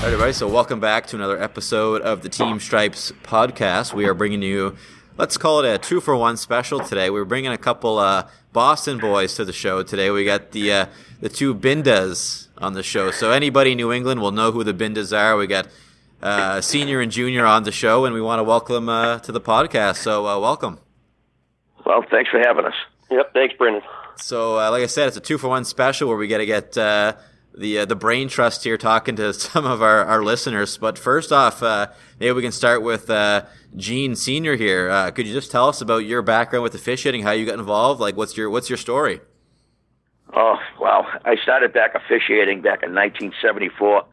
All right, everybody, so welcome back to another episode of the Team Stripes Podcast. We are bringing you, let's call it a 2-for-1 special today. We're bringing a couple Boston boys to the show today. We got the two Bindas on the show. So anybody in New England will know who the Bindas are. We got senior and junior on the show, and we want to welcome them to the podcast. So welcome. Well, thanks for having us. Yep, thanks, Brandon. So like I said, it's a 2-for-1 special where we got to get the brain trust here talking to some of our listeners. But first off, maybe we can start with Gene Senior here. Could you just tell us about your background with officiating, how you got involved? Like, what's your story? Oh, wow. I started back officiating back in 1974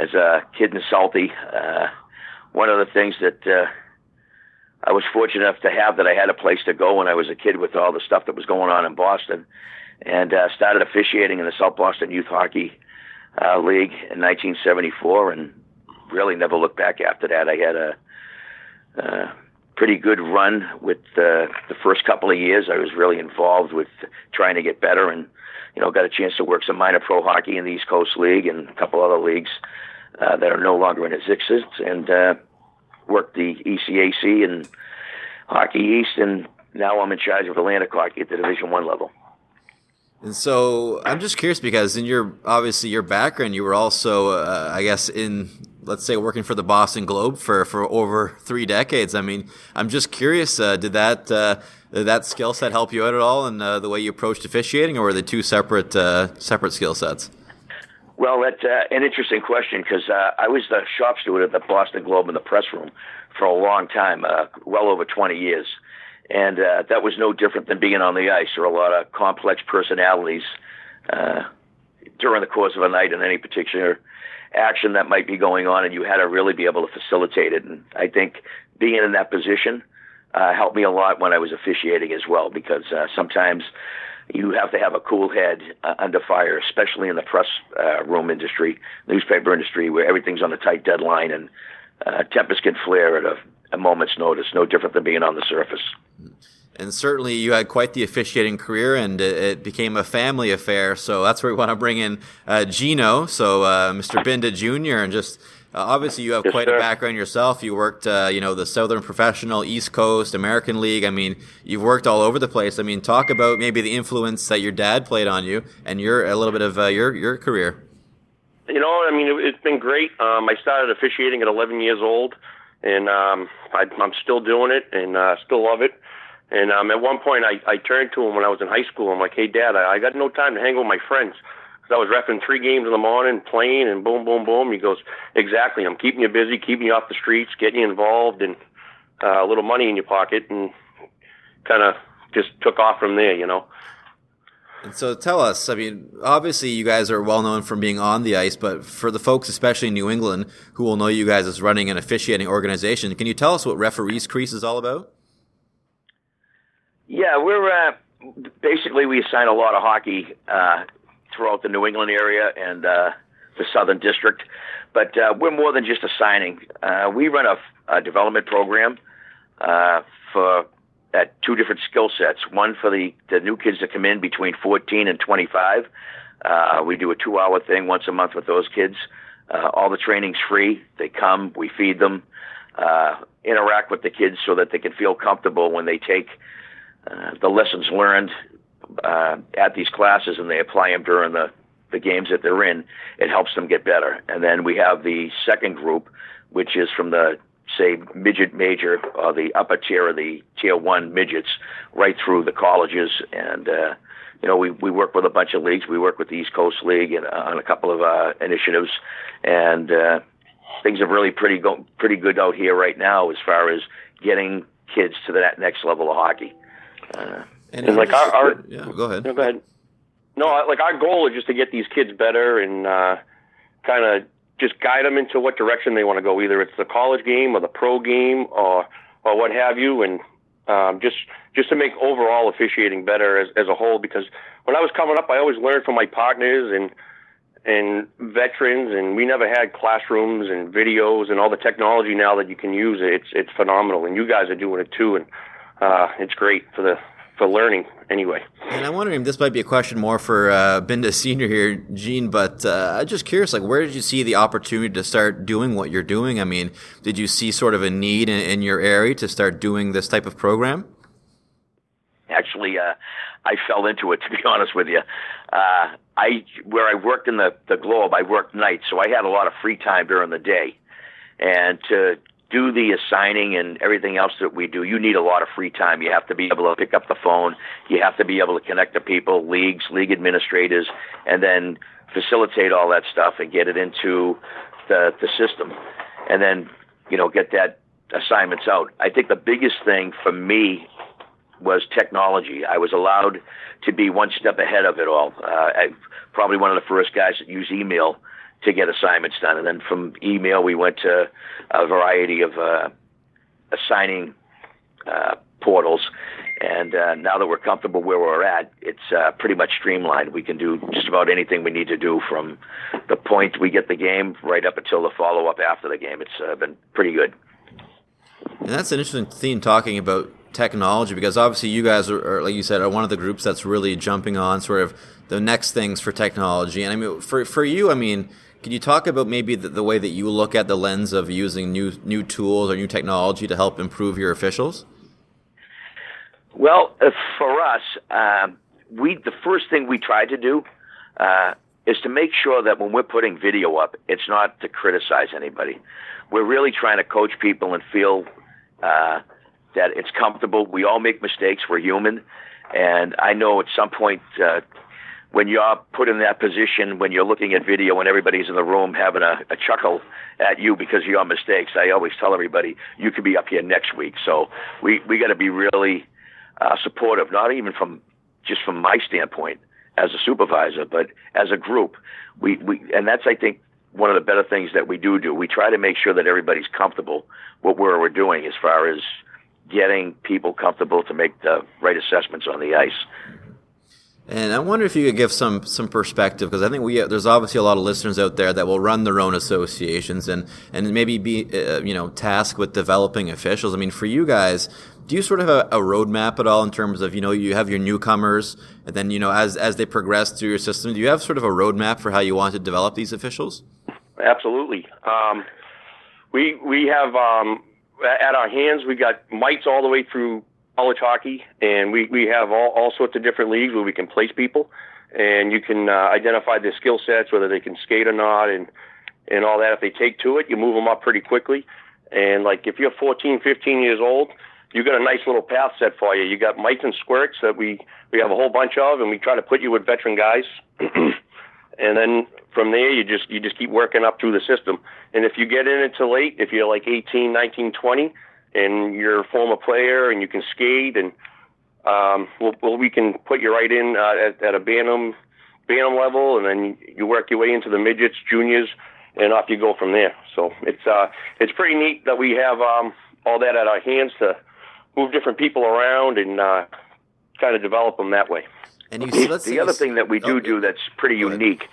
as a kid in Salty. One of the things that I was fortunate enough to have that I had a place to go when I was a kid with all the stuff that was going on in Boston. And started officiating in the South Boston Youth Hockey League in 1974 and really never looked back after that. I had a pretty good run with the first couple of years. I was really involved with trying to get better and, got a chance to work some minor pro hockey in the East Coast League and a couple other leagues that are no longer in existence, and worked the ECAC and Hockey East, and now I'm in charge of Atlantic Hockey at the Division I level. And so I'm just curious because in your background, you were also, working for the Boston Globe for over 3 decades. I mean, I'm just curious, did that skill set help you out at all in the way you approached officiating, or were they two separate skill sets? Well, that's an interesting question because I was the shop steward at the Boston Globe in the press room for a long time, well over 20 years. And that was no different than being on the ice or a lot of complex personalities during the course of a night in any particular action that might be going on, and you had to really be able to facilitate it. And I think being in that position helped me a lot when I was officiating as well, because sometimes you have to have a cool head under fire, especially in the press room industry, newspaper industry, where everything's on a tight deadline and tempers can flare at a moment's notice, no different than being on the surface. And certainly you had quite the officiating career, and it became a family affair. So that's where we want to bring in Gino, so Mr. Binda Jr. And just obviously you have a background yourself. You worked, the Southern Professional, East Coast, American League. I mean, you've worked all over the place. I mean, talk about maybe the influence that your dad played on you and a little bit of your career. It's been great. I started officiating at 11 years old. And I'm still doing it and still love it. And at one point, I turned to him when I was in high school. I'm like, hey, Dad, I got no time to hang with my friends. Because I was reffing 3 games in the morning, playing, and boom, boom, boom. He goes, exactly. I'm keeping you busy, keeping you off the streets, getting you involved, and a little money in your pocket. And kind of just took off from there, And so tell us, I mean, obviously you guys are well known from being on the ice, but for the folks, especially in New England, who will know you guys as running an officiating organization, can you tell us what Referees Crease is all about? Yeah, we're basically we assign a lot of hockey throughout the New England area and the Southern District, but we're more than just assigning. We run a development program for at 2 different skill sets, one for the new kids that come in between 14 and 25. We do a 2-hour thing once a month with those kids. All the training's free. They come, we feed them, interact with the kids so that they can feel comfortable when they take the lessons learned at these classes and they apply them during the games that they're in. It helps them get better. And then we have the second group, which is from the say midget major or the upper tier or the tier 1 midgets right through the colleges. And, we work with a bunch of leagues. We work with the East Coast League and on a couple of initiatives, and things are really pretty good out here right now as far as getting kids to that next level of hockey. Our goal is just to get these kids better and kind of just guide them into what direction they want to go, either it's the college game or the pro game or what have you, and just to make overall officiating better as a whole. Because when I was coming up, I always learned from my partners and veterans, and we never had classrooms and videos and all the technology now that you can use. It's phenomenal, and you guys are doing it too, and it's great for learning anyway. And I'm wondering, this might be a question more for Binda Senior here, Gene, but I'm just curious, like, where did you see the opportunity to start doing what you're doing? I mean, did you see sort of a need in your area to start doing this type of program? Actually, I fell into it, to be honest with you. Where I worked in the Globe, I worked nights, so I had a lot of free time during the day. And to do the assigning and everything else that we do, you need a lot of free time. You have to be able to pick up the phone. You have to be able to connect to people, leagues, league administrators, and then facilitate all that stuff and get it into the system. And then, you know, get that assignments out. I think the biggest thing for me was technology. I was allowed to be one step ahead of it all. I'm probably one of the first guys that used email to get assignments done. And then from email, we went to a variety of assigning portals. And now that we're comfortable where we're at, it's pretty much streamlined. We can do just about anything we need to do from the point we get the game right up until the follow-up after the game. It's been pretty good. And that's an interesting theme, talking about technology, because obviously you guys are, like you said, are one of the groups that's really jumping on sort of the next things for technology. And I mean, for you, I mean, can you talk about maybe the way that you look at the lens of using new tools or new technology to help improve your officials? Well, for us, the first thing we try to do is to make sure that when we're putting video up, it's not to criticize anybody. We're really trying to coach people and feel that it's comfortable. We all make mistakes. We're human. And I know at some point when you're put in that position, when you're looking at video and everybody's in the room having a chuckle at you because of your mistakes, I always tell everybody, you could be up here next week. So we got to be really supportive, not even from my standpoint as a supervisor, but as a group. And that's, I think, one of the better things that we do. We try to make sure that everybody's comfortable with what we're doing as far as getting people comfortable to make the right assessments on the ice. And I wonder if you could give some perspective, because I think there's obviously a lot of listeners out there that will run their own associations and maybe be tasked with developing officials. I mean, for you guys, do you sort of have a roadmap at all in terms of, you have your newcomers, and then, as they progress through your system, do you have sort of a roadmap for how you want to develop these officials? Absolutely. We have... At our hands, we got mites all the way through college hockey, and we have all sorts of different leagues where we can place people, and you can identify their skill sets, whether they can skate or not, and all that. If they take to it, you move them up pretty quickly. And like if you're 14, 15 years old, you got a nice little path set for you. You got mites and squirts that we have a whole bunch of, and we try to put you with veteran guys. And then from there, you just keep working up through the system. And if you get in it too late, if you're like 18, 19, 20, and you're a former player and you can skate, and we can put you right in at a Bantam level, and then you work your way into the midgets, juniors, and off you go from there. So it's pretty neat that we have all that at our hands to move different people around and kind of develop them that way. And the other thing that we do that's pretty unique,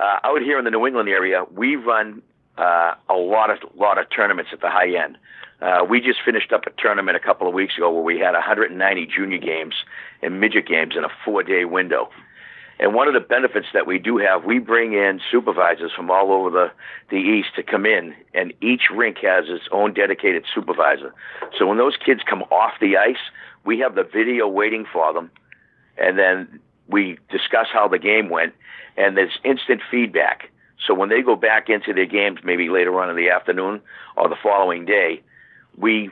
out here in the New England area, we run a lot of tournaments at the high end. We just finished up a tournament a couple of weeks ago where we had 190 junior games and midget games in a 4-day window. And one of the benefits that we do have, we bring in supervisors from all over the East to come in, and each rink has its own dedicated supervisor. So when those kids come off the ice, we have the video waiting for them, and then we discuss how the game went, and there's instant feedback. So when they go back into their games, maybe later on in the afternoon or the following day, we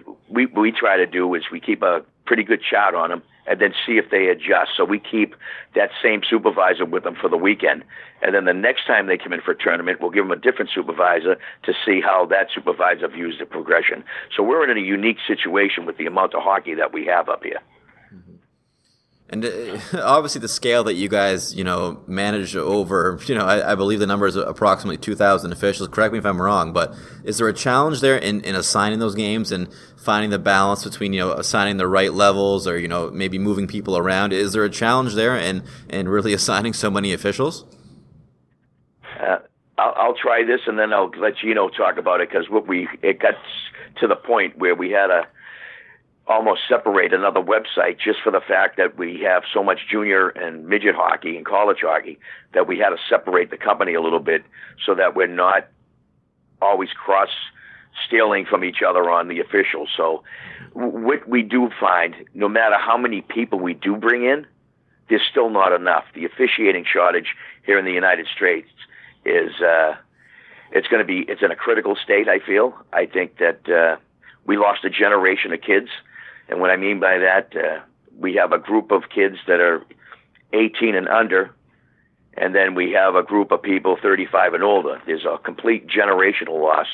try to do is we keep a pretty good chart on them and then see if they adjust. So we keep that same supervisor with them for the weekend. And then the next time they come in for a tournament, we'll give them a different supervisor to see how that supervisor views the progression. So we're in a unique situation with the amount of hockey that we have up here. And obviously the scale that you guys, you know, manage over, you know, I believe the number is approximately 2,000 officials. Correct me if I'm wrong, but is there a challenge there in assigning those games and finding the balance between, you know, assigning the right levels or, you know, maybe moving people around? Is there a challenge there in really assigning so many officials? I'll try this and then I'll let Gino talk about it, because it got to the point where we had a almost separate another website just for the fact that we have so much junior and midget hockey and college hockey that we had to separate the company a little bit so that we're not always cross-stealing from each other on the officials. So what we do find, no matter how many people we do bring in, there's still not enough. The officiating shortage here in the United States is, it's in a critical state, I feel. I think that, we lost a generation of kids. And what I mean by that, we have a group of kids that are 18 and under, and then we have a group of people 35 and older. There's a complete generational loss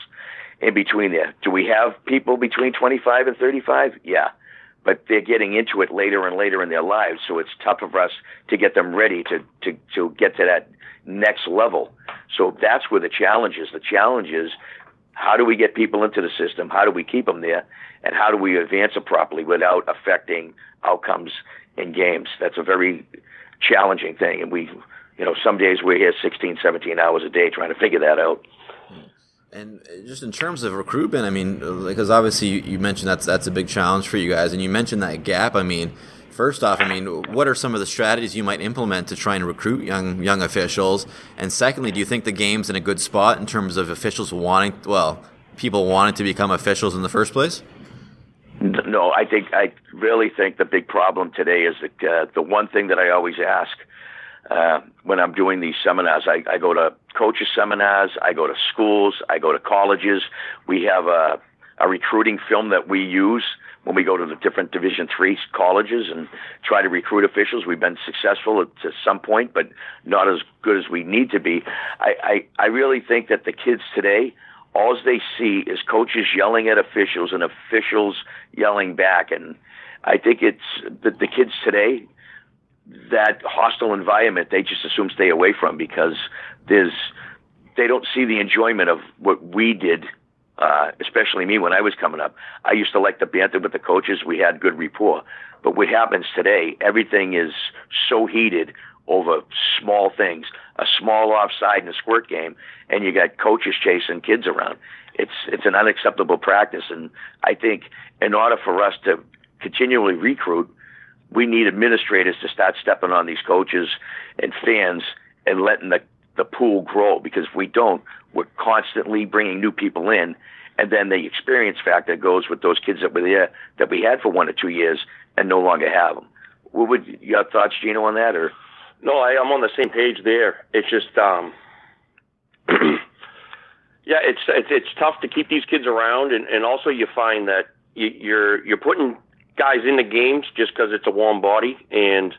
in between there. Do we have people between 25 and 35? Yeah, but they're getting into it later and later in their lives, so it's tough for us to get them ready to get to that next level. So that's where the challenge is. The challenge is, how do we get people into the system? How do we keep them there? And how do we advance it properly without affecting outcomes in games? That's a very challenging thing. And we, you know, some days we're here 16, 17 hours a day trying to figure that out. And just in terms of recruitment, I mean, because obviously you mentioned that's a big challenge for you guys. And you mentioned that gap. I mean, first off, I mean, what are some of the strategies you might implement to try and recruit young officials? And secondly, do you think the game's in a good spot in terms of officials people wanting to become officials in the first place? No, I really think the big problem today is that the one thing that I always ask when I'm doing these seminars, I go to coaches' seminars, I go to schools, I go to colleges. We have a recruiting film that we use when we go to the different Division III colleges and try to recruit officials. We've been successful to some point, but not as good as we need to be. I really think that the kids today, all they see is coaches yelling at officials and officials yelling back. And I think it's the kids today, that hostile environment, they just assume stay away from, because they don't see the enjoyment of what we did. Especially me when I was coming up. I used to like the banter with the coaches. We had good rapport. But what happens today, everything is so heated over small things, a small offside in a squirt game, and you got coaches chasing kids around. It's an unacceptable practice. And I think in order for us to continually recruit, we need administrators to start stepping on these coaches and fans and letting the pool grow, because if we don't, we're constantly bringing new people in, and then the experience factor goes with those kids that were there that we had for 1 or 2 years and no longer have them. What would your thoughts, Gino, on that? Or no, I'm on the same page there. It's just, it's tough to keep these kids around, and also you find that you're putting guys into games just because it's a warm body, and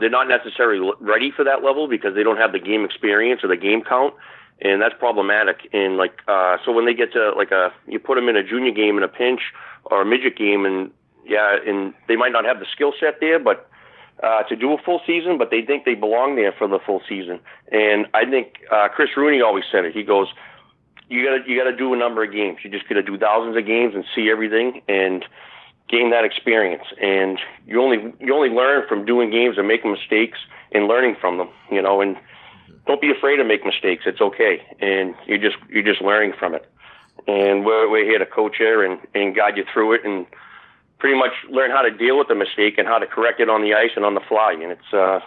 they're not necessarily ready for that level because they don't have the game experience or the game count, and that's problematic. And so when they get to you put them in a junior game in a pinch or a midget game, and they might not have the skill set there, but to do a full season, but they think they belong there for the full season. And I think Chris Rooney always said it. He goes, "You gotta do a number of games. You just gotta do thousands of games and see everything and gain that experience, and you only learn from doing games and making mistakes and learning from them, you know, and don't be afraid to make mistakes. It's okay. And you're just learning from it. And we're here to coach you and guide you through it and pretty much learn how to deal with the mistake and how to correct it on the ice and on the fly. And it's,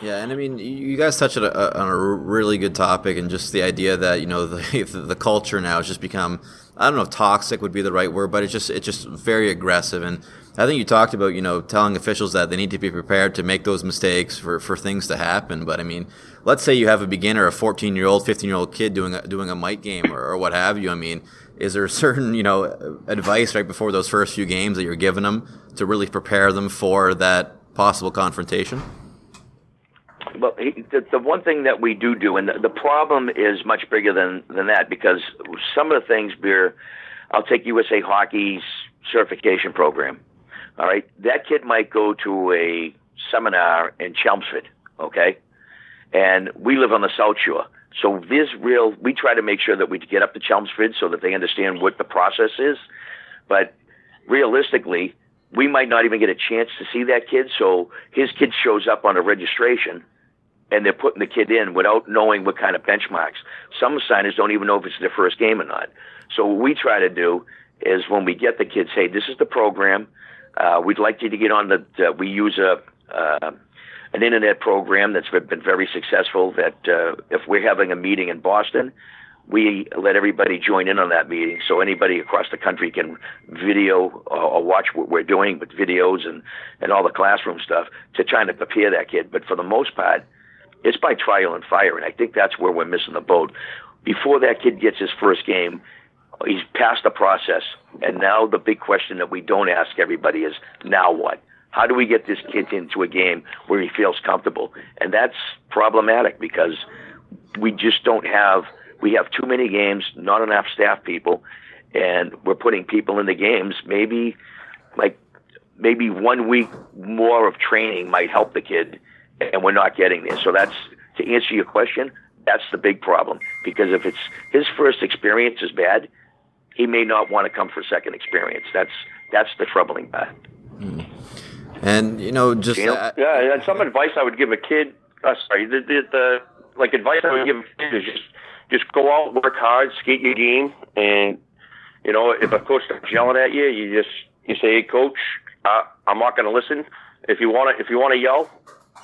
Yeah, and I mean, you guys touched on a really good topic, and just the idea that, you know, the culture now has just become, I don't know if toxic would be the right word, but it's just very aggressive. And I think you talked about, you know, telling officials that they need to be prepared to make those mistakes for things to happen. But I mean, let's say you have a beginner, a 14-year-old, 15-year-old kid doing a mite game or what have you. I mean, is there a certain, you know, advice right before those first few games that you're giving them to really prepare them for that possible confrontation? Well, the one thing that we do, and the problem is much bigger than that, because some of the things I'll take USA Hockey's certification program. All right, that kid might go to a seminar in Chelmsford, okay? And we live on the South Shore. So we try to make sure that we get up to Chelmsford so that they understand what the process is. But realistically, we might not even get a chance to see that kid. So his kid shows up on a registration, and they're putting the kid in without knowing what kind of benchmarks. Some signers don't even know if it's their first game or not. So what we try to do is when we get the kids, hey, this is the program. We'd like you to get on we use an internet program that's been very successful that if we're having a meeting in Boston, we let everybody join in on that meeting so anybody across the country can video or watch what we're doing with videos and all the classroom stuff to try to prepare that kid. But for the most part, it's by trial and fire, and I think that's where we're missing the boat. Before that kid gets his first game, he's passed the process, and now the big question that we don't ask everybody is, now what? How do we get this kid into a game where he feels comfortable? And that's problematic because we just don't have – we have too many games, not enough staff people, and we're putting people in the games. Maybe 1 week more of training might help the kid, and we're not getting there. So that's – to answer your question, that's the big problem because if it's his first experience is bad, he may not want to come for a second experience. That's the troubling part. Mm. And and some advice I would give a kid. Advice I would give a kid is just go out, work hard, skate your game, and if a coach starts yelling at you, you say, "Hey, coach, I'm not going to listen. If you want to yell,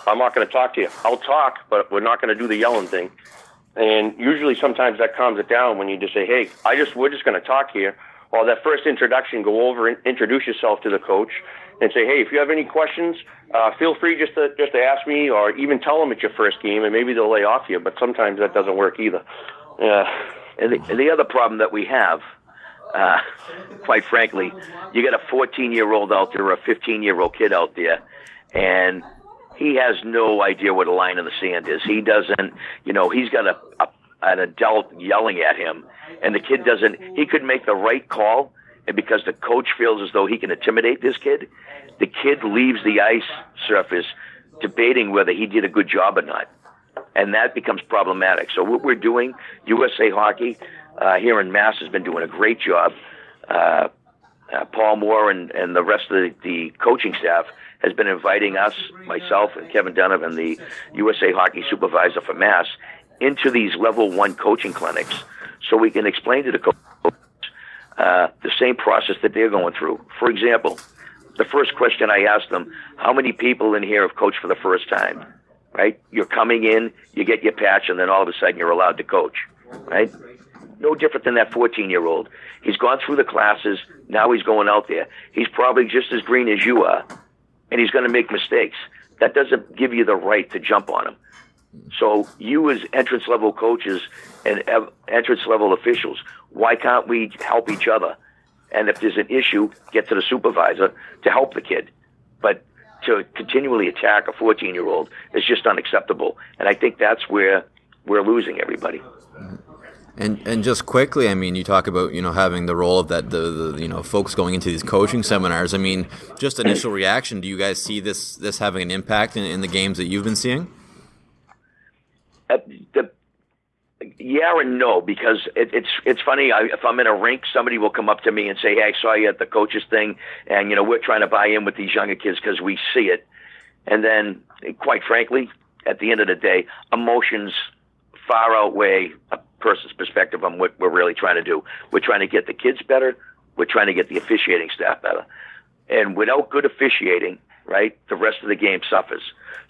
I'm not going to talk to you. I'll talk, but we're not going to do the yelling thing." And usually, sometimes that calms it down when you just say, "Hey, we're just going to talk here." Well, that first introduction, go over and introduce yourself to the coach and say, hey, if you have any questions, feel free just to ask me or even tell them it's your first game and maybe they'll lay off you. But sometimes that doesn't work either. And the other problem that we have, quite frankly, you got a 14-year-old out there or a 15-year-old kid out there, and he has no idea what a line in the sand is. He doesn't, he's got an adult yelling at him, and the kid he could make the right call, and because the coach feels as though he can intimidate this kid, the kid leaves the ice surface debating whether he did a good job or not. And that becomes problematic. So what we're doing, USA Hockey here in Mass has been doing a great job. Paul Moore and the rest of the coaching staff has been inviting us, myself and Kevin Donovan, the USA Hockey supervisor for Mass, into these level one coaching clinics so we can explain to the coaches the same process that they're going through. For example, the first question I asked them, how many people in here have coached for the first time, right? You're coming in, you get your patch, and then all of a sudden you're allowed to coach, right? No different than that 14-year-old. He's gone through the classes. Now he's going out there. He's probably just as green as you are, and he's going to make mistakes. That doesn't give you the right to jump on him. So you as entrance-level coaches and entrance-level officials, why can't we help each other? And if there's an issue, get to the supervisor to help the kid. But to continually attack a 14-year-old is just unacceptable. And I think that's where we're losing everybody. And just quickly, I mean, you talk about, having the role of that, the folks going into these coaching seminars. I mean, just initial reaction, do you guys see this having an impact in the games that you've been seeing? Yeah and no, because it's funny. If I'm in a rink, somebody will come up to me and say, hey, I saw you at the coaches thing, and, we're trying to buy in with these younger kids because we see it. And then, quite frankly, at the end of the day, emotions far outweigh a person's perspective on what we're really trying to do. We're trying to get the kids better. We're trying to get the officiating staff better. And without good officiating, right, the rest of the game suffers.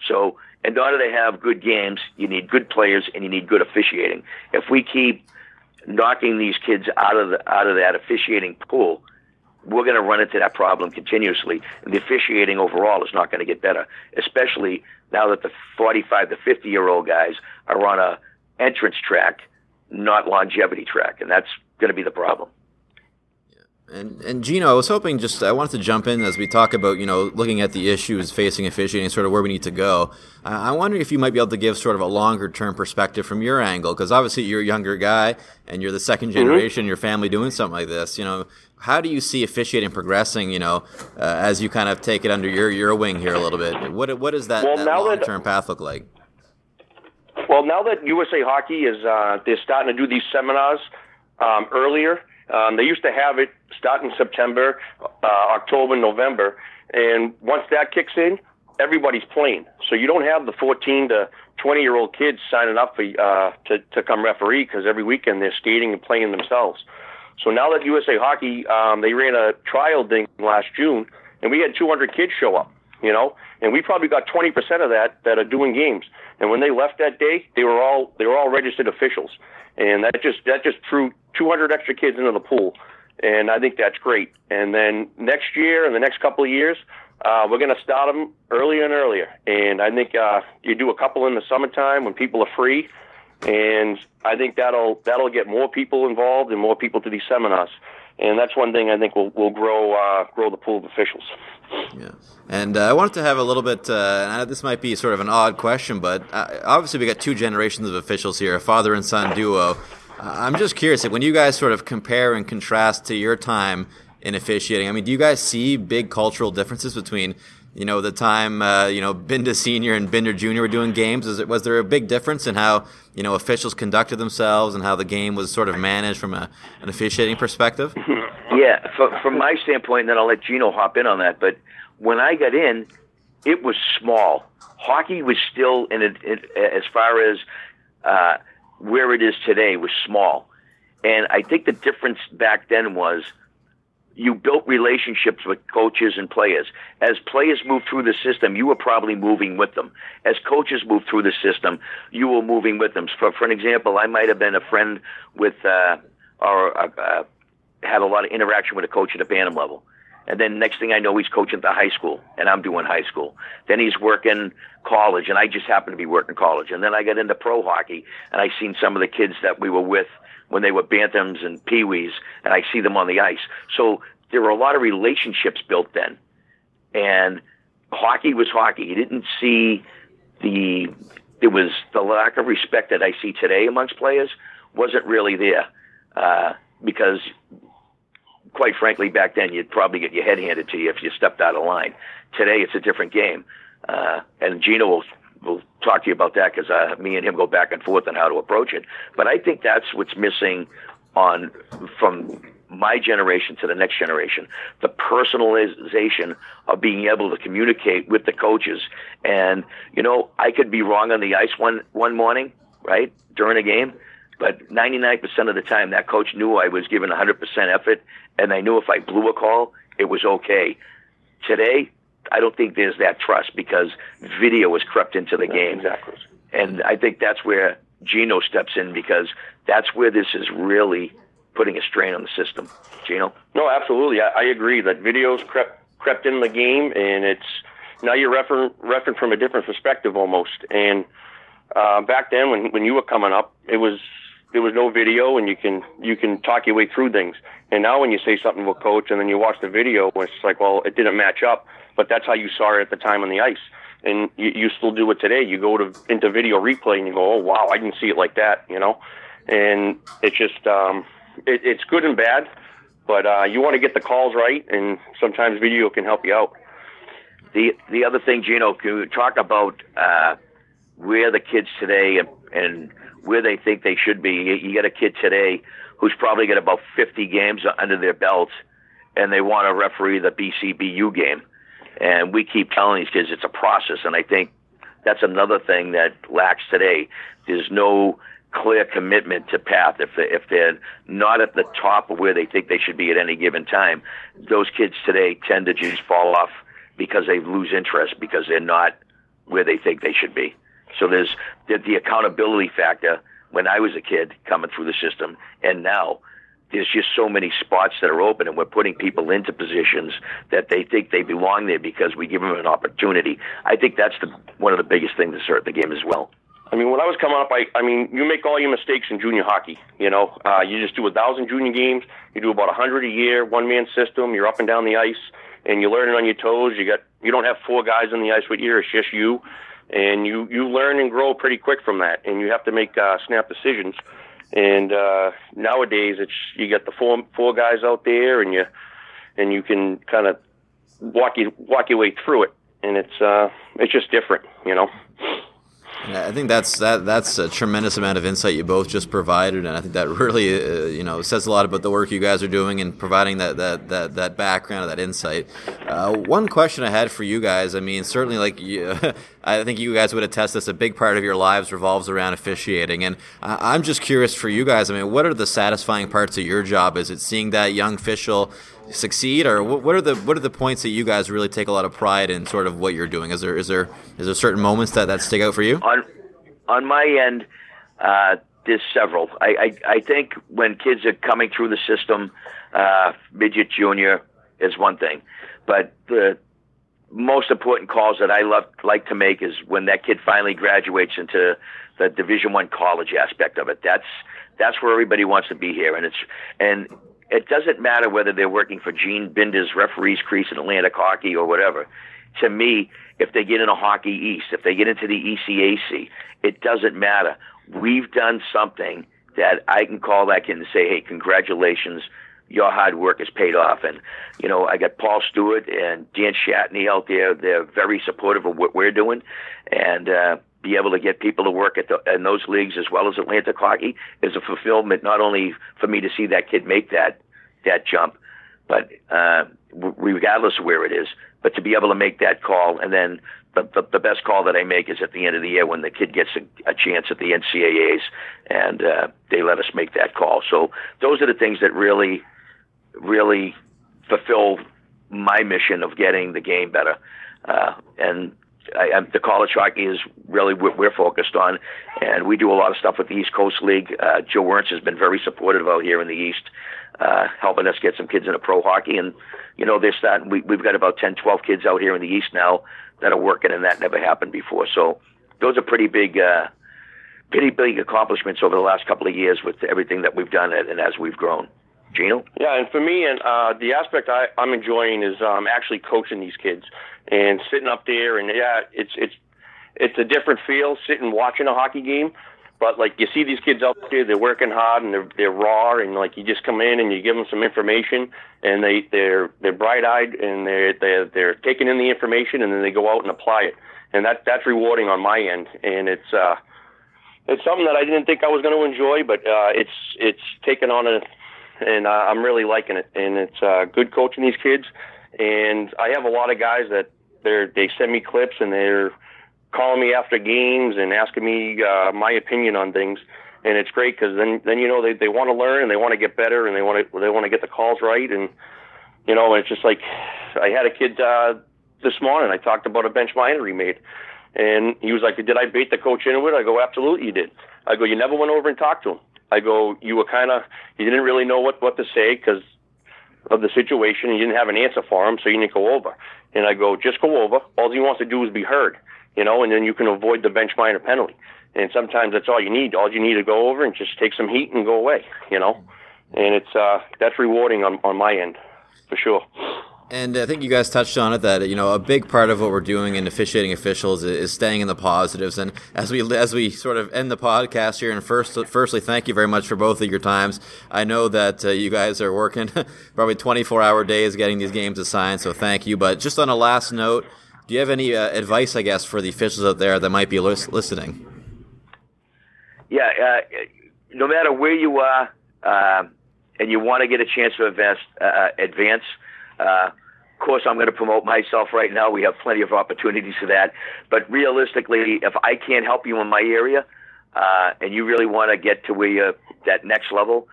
So in order to have good games, you need good players and you need good officiating. If we keep knocking these kids out of that officiating pool, we're going to run into that problem continuously. And the officiating overall is not going to get better, especially now that the 45 to 50-year-old guys are on a entrance track, not longevity track, and that's going to be the problem. And Gino, I was hoping I wanted to jump in as we talk about, looking at the issues facing officiating, sort of where we need to go. I wonder if you might be able to give sort of a longer-term perspective from your angle, because obviously you're a younger guy and you're the second generation, mm-hmm. your family doing something like this. How do you see officiating progressing, as you kind of take it under your wing here a little bit? What does that long-term path look like? Well, now that USA Hockey is they're starting to do these seminars earlier, they used to have it start in September, October, November. And once that kicks in, everybody's playing. So you don't have the 14 to 20-year-old kids signing up for, to come referee, because every weekend they're skating and playing themselves. So now that USA Hockey, they ran a trial thing last June, and we had 200 kids show up, and we probably got 20% of that are doing games. And when they left that day, they were all registered officials. And that just threw 200 extra kids into the pool, and I think that's great. And then next year and the next couple of years, we're going to start them earlier and earlier. And I think you do a couple in the summertime when people are free, and I think that'll get more people involved and more people to these seminars. And that's one thing I think will grow the pool of officials. Yeah, and I wanted to have a little bit. This might be sort of an odd question, but obviously we got two generations of officials here, a father and son duo. I'm just curious, when you guys sort of compare and contrast to your time in officiating, I mean, do you guys see big cultural differences between, the time, Binda Sr. and Binda Jr. were doing games? Was there a big difference in how, officials conducted themselves and how the game was sort of managed from an officiating perspective? Yeah, from my standpoint, and then I'll let Gino hop in on that, but when I got in, it was small. Hockey was still, as far as where it is today, was small. And I think the difference back then was you built relationships with coaches and players. As players moved through the system, you were probably moving with them. As coaches moved through the system, you were moving with them. For an example, I might have been a friend with or had a lot of interaction with a coach at a Bantam level. And then next thing I know, he's coaching at the high school, and I'm doing high school. Then he's working college, and I just happen to be working college. And then I got into pro hockey, and I seen some of the kids that we were with when they were Bantams and Pee-wees, and I see them on the ice. So there were a lot of relationships built then. And hockey was hockey. You didn't see the lack of respect that I see today amongst players wasn't really there, because quite frankly, back then, you'd probably get your head handed to you if you stepped out of line. Today, it's a different game. And Gino will talk to you about that, because me and him go back and forth on how to approach it. But I think that's what's missing from my generation to the next generation, the personalization of being able to communicate with the coaches. And, I could be wrong on the ice one morning, right, during a game. But 99% of the time, that coach knew I was giving 100% effort, and I knew if I blew a call, it was okay. Today, I don't think there's that trust, because video has crept into the game. Exactly. And I think that's where Gino steps in, because that's where this is really putting a strain on the system. Gino? No, absolutely. I agree that video's crept in the game, and it's now you're referencing from a different perspective almost. And back then, when you were coming up, there was no video, and you can talk your way through things. And now when you say something to a coach and then you watch the video, it's like, well, it didn't match up, but that's how you saw it at the time on the ice. And you still do it today. You go into video replay and you go, oh, wow, I didn't see it like that, And it's just it's good and bad, but you want to get the calls right, and sometimes video can help you out. The other thing, Gino, can you talk about where the kids today and where they think they should be? You got a kid today who's probably got about 50 games under their belt, and they want to referee the BCBU game. And we keep telling these kids it's a process, and I think that's another thing that lacks today. There's no clear commitment to path. If they're not at the top of where they think they should be at any given time, those kids today tend to just fall off because they lose interest, because they're not where they think they should be. So there's the accountability factor when I was a kid coming through the system, and now there's just so many spots that are open, and we're putting people into positions that they think they belong there because we give them an opportunity. I think that's one of the biggest things that's hurt the game as well. I mean, when I was coming up, I mean, you make all your mistakes in junior hockey, you know. You just do 1,000 junior games. You do about 100 a year, one-man system. You're up and down the ice, and you're learning on your toes. You don't have four guys on the ice with you. It's just you. And you learn and grow pretty quick from that, and you have to make snap decisions. And nowadays, you got the four guys out there, and you can kind of walk your way through it, and it's just different, you know. I think that's a tremendous amount of insight you both just provided, and I think that really says a lot about the work you guys are doing and providing that background, that insight. One question I had for you guys, I mean, certainly I think you guys would attest this, a big part of your lives revolves around officiating, and I'm just curious for you guys, I mean, what are the satisfying parts of your job? Is it seeing that young official succeed, or what are the points that you guys really take a lot of pride in, sort of what you're doing? Is there certain moments that stick out for you? On my end, there's several. I think when kids are coming through the system, midget junior is one thing, but the most important calls that I like to make is when that kid finally graduates into the Division I college aspect of it. That's where everybody wants to be here, and it doesn't matter whether they're working for Gene Binda's Referees Crease in Atlantic Hockey or whatever. To me, if they get into Hockey East, if they get into the ECAC, it doesn't matter. We've done something that I can call that kid and say, hey, congratulations, your hard work has paid off. And, you know, I got Paul Stewart and Dan Shatney out there. They're very supportive of what we're doing. And be able to get people to work in those leagues as well as Atlantic Hockey is a fulfillment, not only for me to see that kid make that jump, but regardless of where it is, but to be able to make that call. And then the best call that I make is at the end of the year when the kid gets a chance at the NCAAs and they let us make that call. So those are the things that really, really fulfill my mission of getting the game better. And the college hockey is really what we're focused on, and we do a lot of stuff with the East Coast League. Joe Werns has been very supportive out here in the East, helping us get some kids into pro hockey. And, you know, they're starting, we've got about 10, 12 kids out here in the East now that are working, and that never happened before. So those are pretty big accomplishments over the last couple of years with everything that we've done and as we've grown. Gino? Yeah, and for me, and the aspect I'm enjoying is actually coaching these kids and sitting up there, and yeah, it's a different feel sitting watching a hockey game, but like you see these kids out there, they're working hard and they're raw, and like you just come in and you give them some information, and they're bright eyed and they're taking in the information, and then they go out and apply it, and that's rewarding on my end, and it's something that I didn't think I was going to enjoy, but it's taken on and I'm really liking it, and it's good coaching these kids. And I have a lot of guys that they send me clips, and they're calling me after games and asking me my opinion on things, and it's great because then you know they want to learn and they want to get better and they want to get the calls right, and you know it's just like I had a kid this morning. I talked about a bench minor he made, and he was like, "Did I bait the coach into it?" I go, "Absolutely, you did." I go, "You never went over and talked to him." I go, "You were you didn't really know what to say because of the situation, and you didn't have an answer for him, so you didn't go over." And I go, "Just go over. All he wants to do is be heard, you know, and then you can avoid the bench minor penalty." And sometimes that's all you need. All you need to go over and just take some heat and go away, you know. And it's that's rewarding on my end, for sure. And I think you guys touched on it that, you know, a big part of what we're doing in officiating officials is staying in the positives. And as we sort of end the podcast here, and firstly, thank you very much for both of your times. I know that you guys are working probably 24-hour days getting these games assigned, so thank you. But just on a last note, do you have any advice, I guess, for the officials out there that might be listening? Yeah, no matter where you are and you want to get a chance to advance, of course, I'm going to promote myself right now. We have plenty of opportunities for that. But realistically, if I can't help you in my area and you really want to get to where that next level,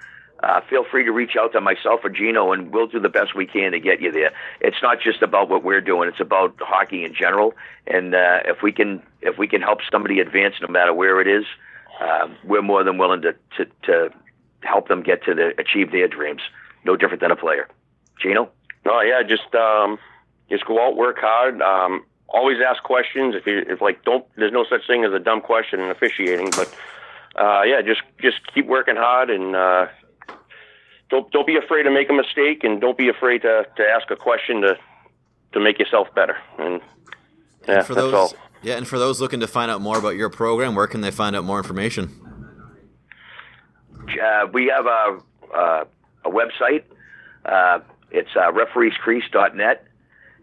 feel free to reach out to myself or Gino, and we'll do the best we can to get you there. It's not just about what we're doing. It's about hockey in general. And if we can help somebody advance no matter where it is, we're more than willing to help them get to achieve their dreams. No different than a player. Gino? Oh, yeah, just go out, work hard. always ask questions. There's no such thing as a dumb question in officiating, but just keep working hard, and don't be afraid to make a mistake, and don't be afraid to ask a question to make yourself better. And for that's those, all. Yeah, and for those looking to find out more about your program, where can they find out more information? We have a website. It's refereescrease.net,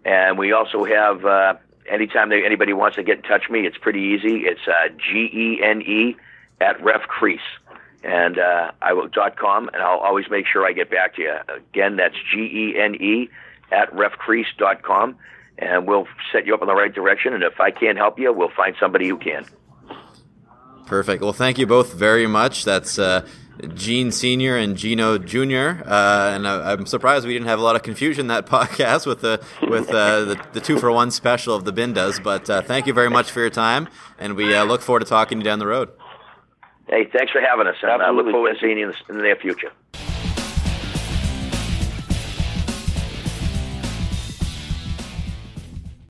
and we also have anytime anybody wants to get in touch with me, it's pretty easy. It's GENE@refcrease and .com, and I'll always make sure I get back to you. Again, that's GENE@refcrease.com, and we'll set you up in the right direction. And if I can't help you, we'll find somebody who can. Perfect. Well, thank you both very much. That's Gene Sr. and Gino Jr. And I'm surprised we didn't have a lot of confusion in that podcast with the 2-for-1 special of the Bindas. But thank you very much for your time, and we look forward to talking to you down the road. Hey, thanks for having us, and I look forward to seeing you in the near future.